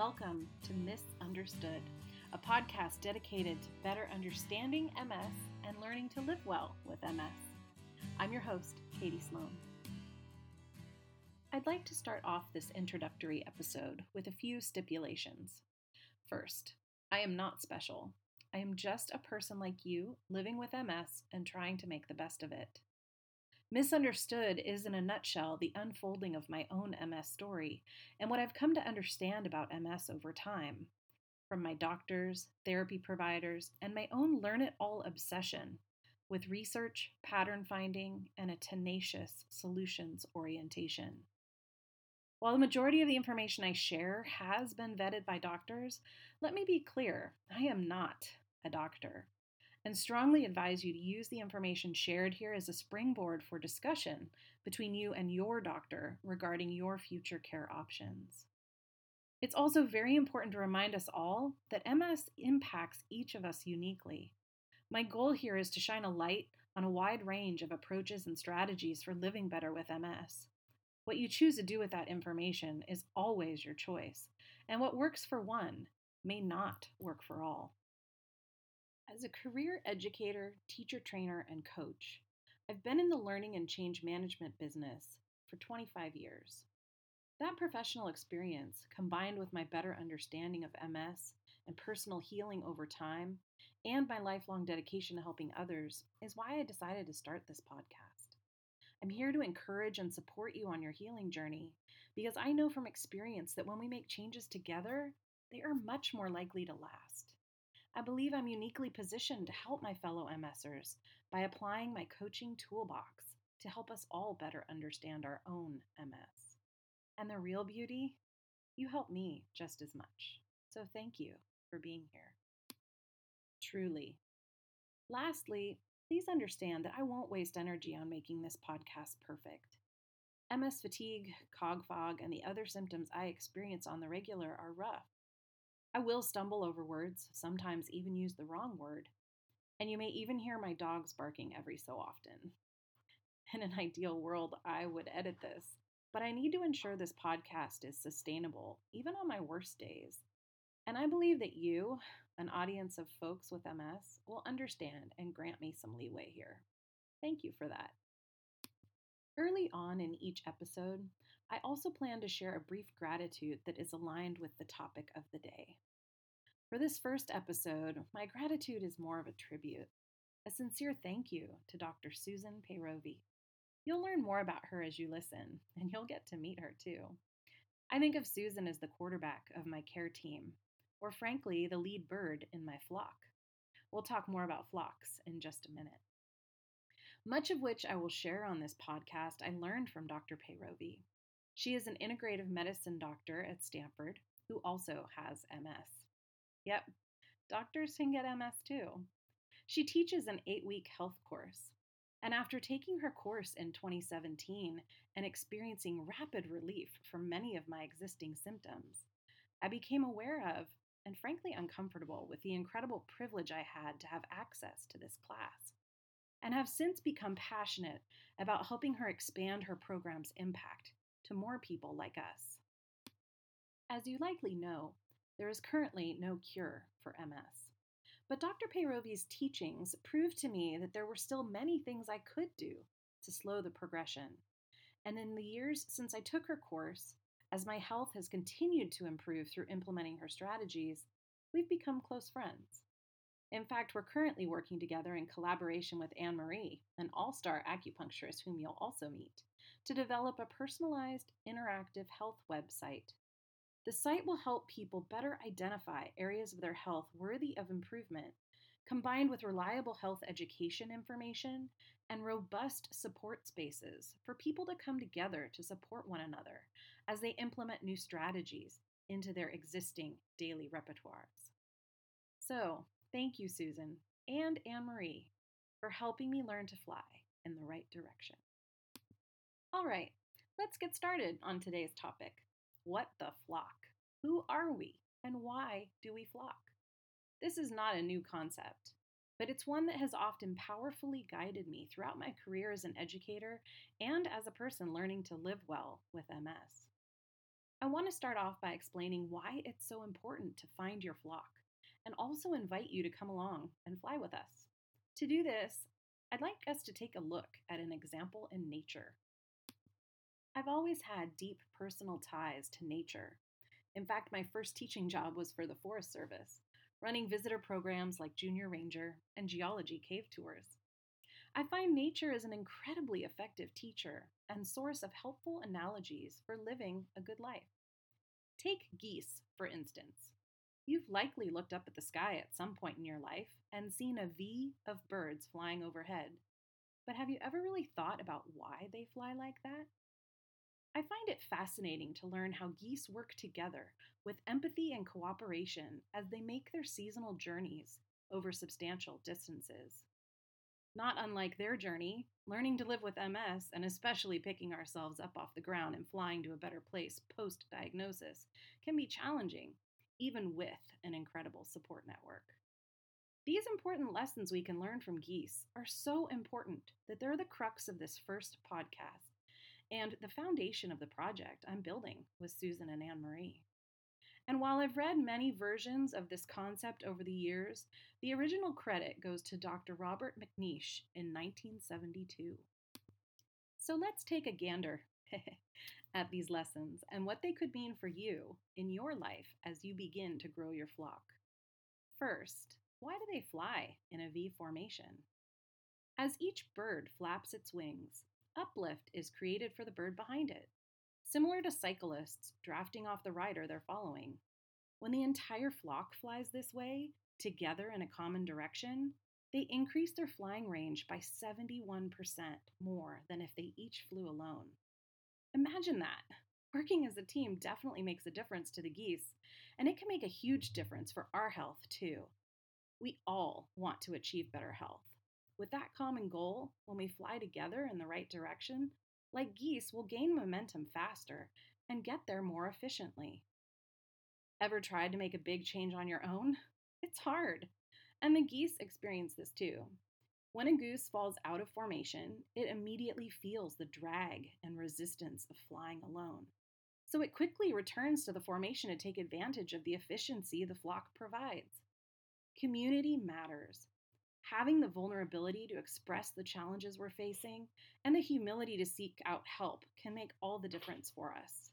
welcome to Misunderstood, a podcast dedicated to better understanding MS and learning to live well with MS. I'm your host, Katie Sloan. I'd like to start off this introductory episode with a few stipulations. First, I am not special. I am just a person like you living with MS and trying to make the best of it. Misunderstood is, in a nutshell, the unfolding of my own MS story and what I've come to understand about MS over time, from my doctors, therapy providers, and my own learn-it-all obsession with research, pattern finding, and a tenacious solutions orientation. While the majority of the information I share has been vetted by doctors, let me be clear, I am not a doctor, and strongly advise you to use the information shared here as a springboard for discussion between you and your doctor regarding your future care options. It's also very important to remind us all that MS impacts each of us uniquely. My goal here is to shine a light on a wide range of approaches and strategies for living better with MS. What you choose to do with that information is always your choice, and what works for one may not work for all. As a career educator, teacher trainer, and coach, I've been in the learning and change management business for 25 years. That professional experience, combined with my better understanding of MS and personal healing over time, and my lifelong dedication to helping others, is why I decided to start this podcast. I'm here to encourage and support you on your healing journey, because I know from experience that when we make changes together, they are much more likely to last. I believe I'm uniquely positioned to help my fellow MSers by applying my coaching toolbox to help us all better understand our own MS. And the real beauty? You help me just as much. So thank you for being here. Truly. Lastly, please understand that I won't waste energy on making this podcast perfect. MS fatigue, cog fog, and the other symptoms I experience on the regular are rough. I will stumble over words, sometimes even use the wrong word, and you may even hear my dogs barking every so often. In an ideal world, I would edit this, but I need to ensure this podcast is sustainable, even on my worst days. And I believe that you, an audience of folks with MS, will understand and grant me some leeway here. Thank you for that. Early on in each episode, I also plan to share a brief gratitude that is aligned with the topic of the day. For this first episode, my gratitude is more of a tribute, a sincere thank you to Dr. Susan Payrovi. You'll learn more about her as you listen, and you'll get to meet her too. I think of Susan as the quarterback of my care team, or frankly, the lead bird in my flock. We'll talk more about flocks in just a minute. Much of which I will share on this podcast I learned from Dr. Payrovi. She is an integrative medicine doctor at Stanford who also has MS. Yep, doctors can get MS too. She teaches an 8-week health course. And after taking her course in 2017 and experiencing rapid relief from many of my existing symptoms, I became aware of and frankly uncomfortable with the incredible privilege I had to have access to this class, and have since become passionate about helping her expand her program's impact to more people like us. As you likely know, there is currently no cure for MS, but Dr. Payrovi's teachings proved to me that there were still many things I could do to slow the progression. And in the years since I took her course, as my health has continued to improve through implementing her strategies, we've become close friends. In fact, we're currently working together in collaboration with Anne-Marie, an all-star acupuncturist whom you'll also meet, to develop a personalized, interactive health website. The site will help people better identify areas of their health worthy of improvement, combined with reliable health education information and robust support spaces for people to come together to support one another as they implement new strategies into their existing daily repertoires. So, thank you, Susan and Anne-Marie, for helping me learn to fly in the right direction. All right, let's get started on today's topic. What the flock? Who are we and why do we flock? This is not a new concept, but it's one that has often powerfully guided me throughout my career as an educator and as a person learning to live well with MS. I want to start off by explaining why it's so important to find your flock, and also invite you to come along and fly with us. To do this, I'd like us to take a look at an example in nature. I've always had deep personal ties to nature. In fact, my first teaching job was for the Forest Service, running visitor programs like Junior Ranger and geology cave tours. I find nature is an incredibly effective teacher and source of helpful analogies for living a good life. Take geese, for instance. You've likely looked up at the sky at some point in your life and seen a V of birds flying overhead. But have you ever really thought about why they fly like that? I find it fascinating to learn how geese work together with empathy and cooperation as they make their seasonal journeys over substantial distances. Not unlike their journey, learning to live with MS, and especially picking ourselves up off the ground and flying to a better place post-diagnosis, can be challenging, even with an incredible support network. These important lessons we can learn from geese are so important that they're the crux of this first podcast and the foundation of the project I'm building with Susan and Anne-Marie. And while I've read many versions of this concept over the years, the original credit goes to Dr. Robert McNeish in 1972. So let's take a gander at these lessons and what they could mean for you in your life as you begin to grow your flock. First, why do they fly in a V formation? As each bird flaps its wings, uplift is created for the bird behind it, similar to cyclists drafting off the rider they're following. When the entire flock flies this way, together in a common direction, they increase their flying range by 71% more than if they each flew alone. Imagine that. Working as a team definitely makes a difference to the geese, and it can make a huge difference for our health, too. We all want to achieve better health. With that common goal, when we fly together in the right direction, like geese, we'll gain momentum faster and get there more efficiently. Ever tried to make a big change on your own? It's hard. And the geese experience this too. When a goose falls out of formation, it immediately feels the drag and resistance of flying alone. So it quickly returns to the formation to take advantage of the efficiency the flock provides. Community matters. Having the vulnerability to express the challenges we're facing and the humility to seek out help can make all the difference for us.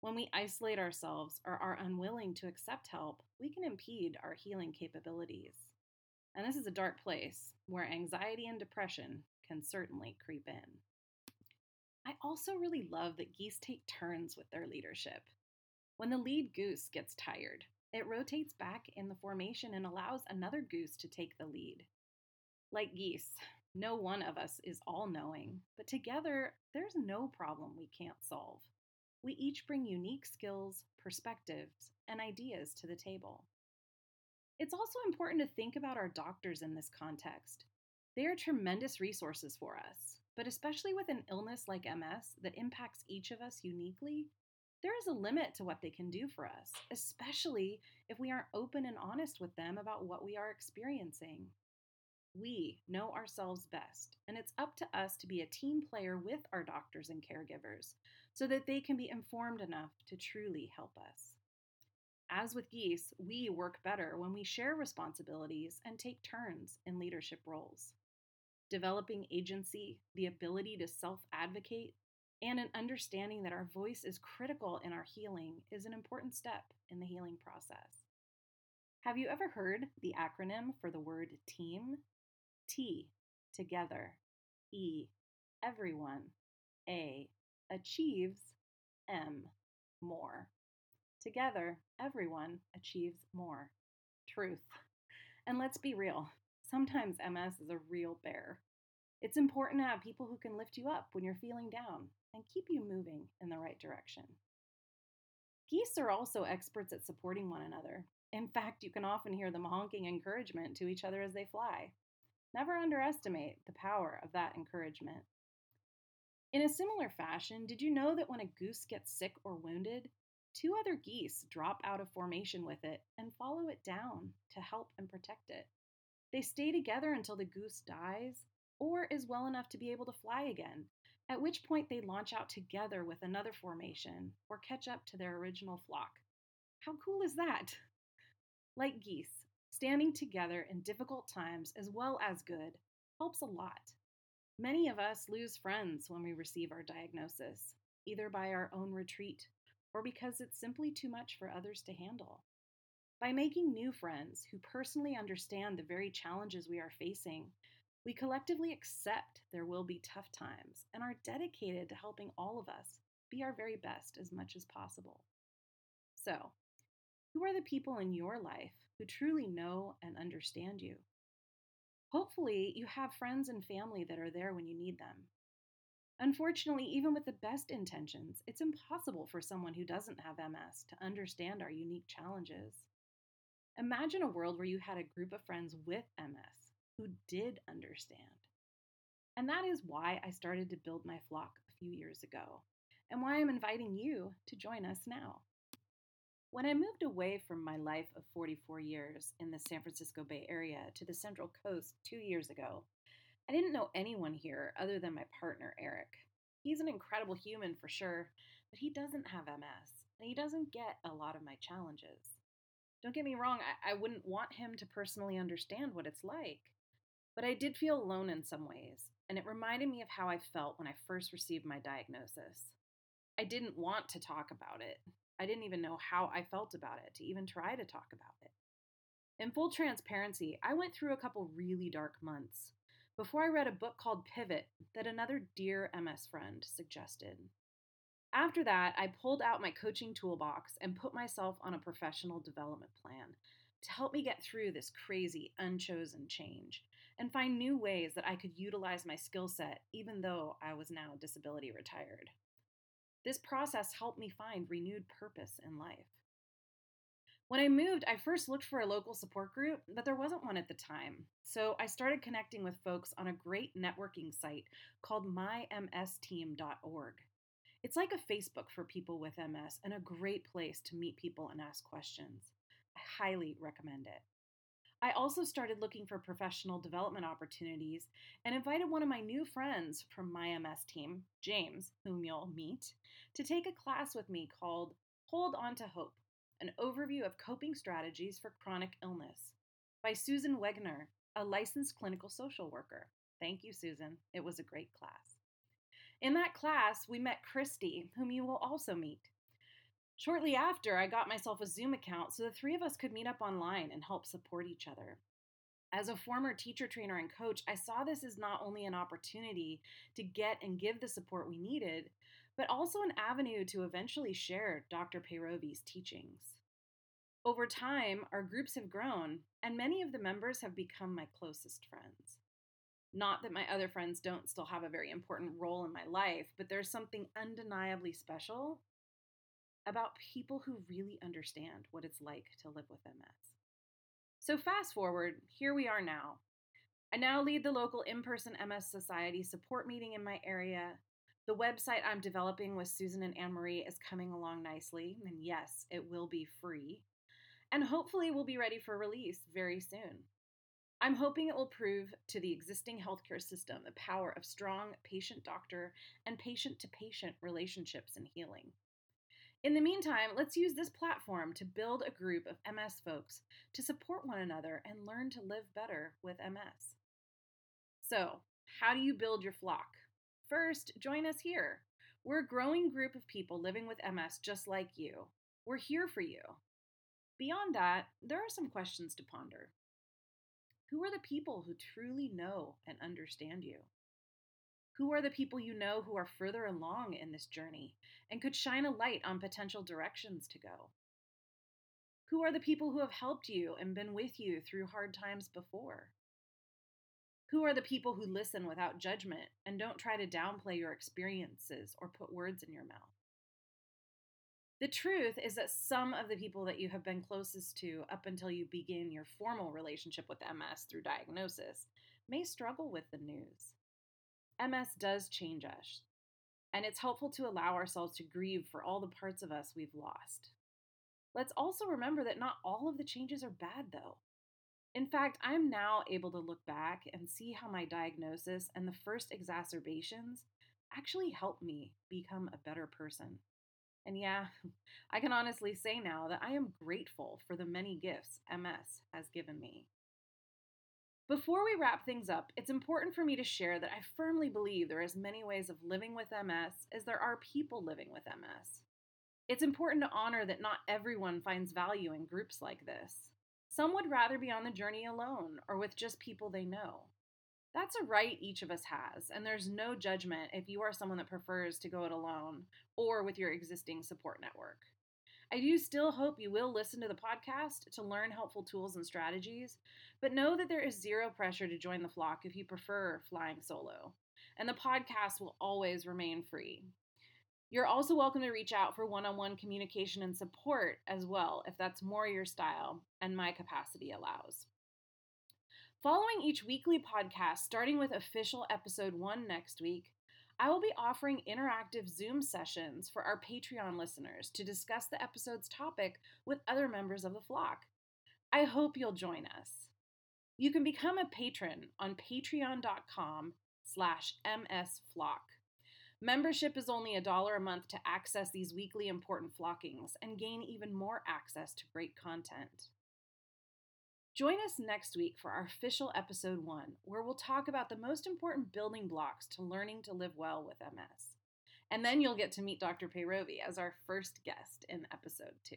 When we isolate ourselves or are unwilling to accept help, we can impede our healing capabilities. And this is a dark place where anxiety and depression can certainly creep in. I also really love that geese take turns with their leadership. When the lead goose gets tired, it rotates back in the formation and allows another goose to take the lead. Like geese, no one of us is all-knowing, but together, there's no problem we can't solve. We each bring unique skills, perspectives, and ideas to the table. It's also important to think about our doctors in this context. They are tremendous resources for us, but especially with an illness like MS that impacts each of us uniquely, there is a limit to what they can do for us, especially if we aren't open and honest with them about what we are experiencing. We know ourselves best, and it's up to us to be a team player with our doctors and caregivers so that they can be informed enough to truly help us. As with geese, we work better when we share responsibilities and take turns in leadership roles. Developing agency, the ability to self-advocate, and an understanding that our voice is critical in our healing is an important step in the healing process. Have you ever heard the acronym for the word team? T, together. E, everyone. A, achieves. M, more. Together, everyone achieves more. Truth. And let's be real, sometimes MS is a real bear. It's important to have people who can lift you up when you're feeling down and keep you moving in the right direction. Geese are also experts at supporting one another. In fact, you can often hear them honking encouragement to each other as they fly. Never underestimate the power of that encouragement. In a similar fashion, did you know that when a goose gets sick or wounded, two other geese drop out of formation with it and follow it down to help and protect it? They stay together until the goose dies, or is well enough to be able to fly again, at which point they launch out together with another formation or catch up to their original flock. How cool is that? Like geese, standing together in difficult times as well as good helps a lot. Many of us lose friends when we receive our diagnosis, either by our own retreat or because it's simply too much for others to handle. By making new friends who personally understand the very challenges we are facing, we collectively accept there will be tough times and are dedicated to helping all of us be our very best as much as possible. So, who are the people in your life who truly know and understand you? Hopefully, you have friends and family that are there when you need them. Unfortunately, even with the best intentions, it's impossible for someone who doesn't have MS to understand our unique challenges. Imagine a world where you had a group of friends with MS who did understand. And that is why I started to build my flock a few years ago, and why I'm inviting you to join us now. When I moved away from my life of 44 years in the San Francisco Bay Area to the Central Coast 2 years ago, I didn't know anyone here other than my partner, Eric. He's an incredible human for sure, but he doesn't have MS, and he doesn't get a lot of my challenges. Don't get me wrong, I wouldn't want him to personally understand what it's like, but I did feel alone in some ways, and it reminded me of how I felt when I first received my diagnosis. I didn't want to talk about it. I didn't even know how I felt about it to even try to talk about it. In full transparency, I went through a couple really dark months before I read a book called Pivot that another dear MS friend suggested. After that, I pulled out my coaching toolbox and put myself on a professional development plan to help me get through this crazy, unchosen change and find new ways that I could utilize my skill set even though I was now disability retired. This process helped me find renewed purpose in life. When I moved, I first looked for a local support group, but there wasn't one at the time. So I started connecting with folks on a great networking site called MyMSTeam.org. It's like a Facebook for people with MS and a great place to meet people and ask questions. I highly recommend it. I also started looking for professional development opportunities and invited one of my new friends from my MS team, James, whom you'll meet, to take a class with me called Hold On to Hope, an overview of coping strategies for chronic illness by Susan Wegner, a licensed clinical social worker. Thank you, Susan. It was a great class. In that class, we met Christy, whom you will also meet. Shortly after, I got myself a Zoom account so the three of us could meet up online and help support each other. As a former teacher, trainer, and coach, I saw this as not only an opportunity to get and give the support we needed, but also an avenue to eventually share Dr. Payrovi's teachings. Over time, our groups have grown, and many of the members have become my closest friends. Not that my other friends don't still have a very important role in my life, but there's something undeniably special about people who really understand what it's like to live with MS. So fast forward, here we are now. I now lead the local in-person MS Society support meeting in my area. The website I'm developing with Susan and Anne-Marie is coming along nicely, and yes, it will be free. And hopefully we'll be ready for release very soon. I'm hoping it will prove to the existing healthcare system the power of strong patient-doctor and patient-to-patient relationships and healing. In the meantime, let's use this platform to build a group of MS folks to support one another and learn to live better with MS. So, how do you build your flock? First, join us here. We're a growing group of people living with MS just like you. We're here for you. Beyond that, there are some questions to ponder. Who are the people who truly know and understand you? Who are the people you know who are further along in this journey and could shine a light on potential directions to go? Who are the people who have helped you and been with you through hard times before? Who are the people who listen without judgment and don't try to downplay your experiences or put words in your mouth? The truth is that some of the people that you have been closest to up until you begin your formal relationship with MS through diagnosis may struggle with the news. MS does change us, and it's helpful to allow ourselves to grieve for all the parts of us we've lost. Let's also remember that not all of the changes are bad, though. In fact, I'm now able to look back and see how my diagnosis and the first exacerbations actually helped me become a better person. And yeah, I can honestly say now that I am grateful for the many gifts MS has given me. Before we wrap things up, it's important for me to share that I firmly believe there are as many ways of living with MS as there are people living with MS. It's important to honor that not everyone finds value in groups like this. Some would rather be on the journey alone or with just people they know. That's a right each of us has, and there's no judgment if you are someone that prefers to go it alone or with your existing support network. I do still hope you will listen to the podcast to learn helpful tools and strategies, but know that there is zero pressure to join the flock if you prefer flying solo, and the podcast will always remain free. You're also welcome to reach out for one-on-one communication and support as well, if that's more your style and my capacity allows. Following each weekly podcast, starting with official episode 1 next week, I will be offering interactive Zoom sessions for our Patreon listeners to discuss the episode's topic with other members of the flock. I hope you'll join us. You can become a patron on patreon.com/msflock. Membership is only $1 a month to access these weekly important flockings and gain even more access to great content. Join us next week for our official episode 1, where we'll talk about the most important building blocks to learning to live well with MS. And then you'll get to meet Dr. Payrovi as our first guest in episode 2.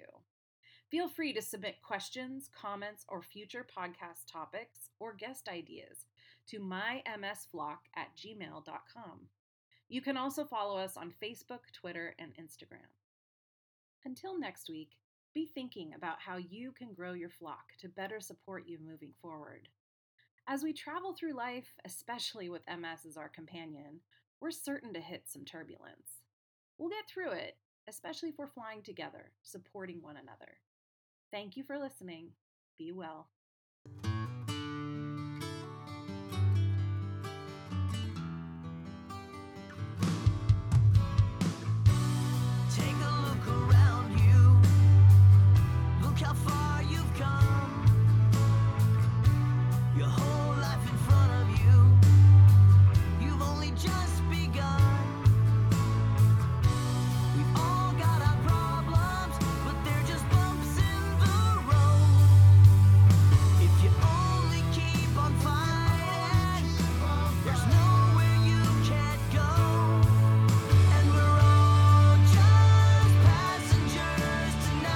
Feel free to submit questions, comments, or future podcast topics or guest ideas to mymsflock@gmail.com. You can also follow us on Facebook, Twitter, and Instagram. Until next week, be thinking about how you can grow your flock to better support you moving forward. As we travel through life, especially with MS as our companion, we're certain to hit some turbulence. We'll get through it, especially if we're flying together, supporting one another. Thank you for listening. Be well. How far you've come, your whole life in front of you, you've only just begun. We've all got our problems, but they're just bumps in the road. If you only keep on fighting, there's nowhere you can't go. And we're all just passengers tonight.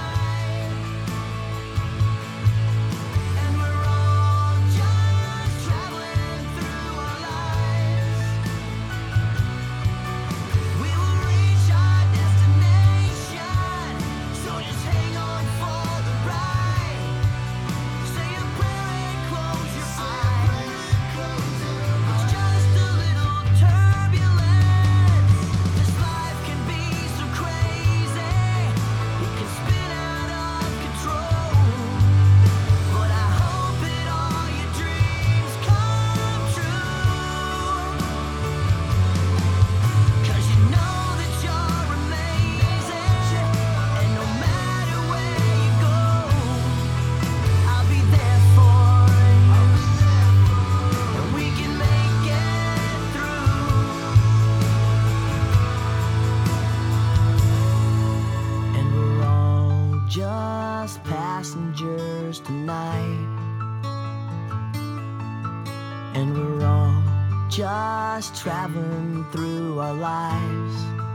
Passengers tonight, and we're all just traveling through our lives.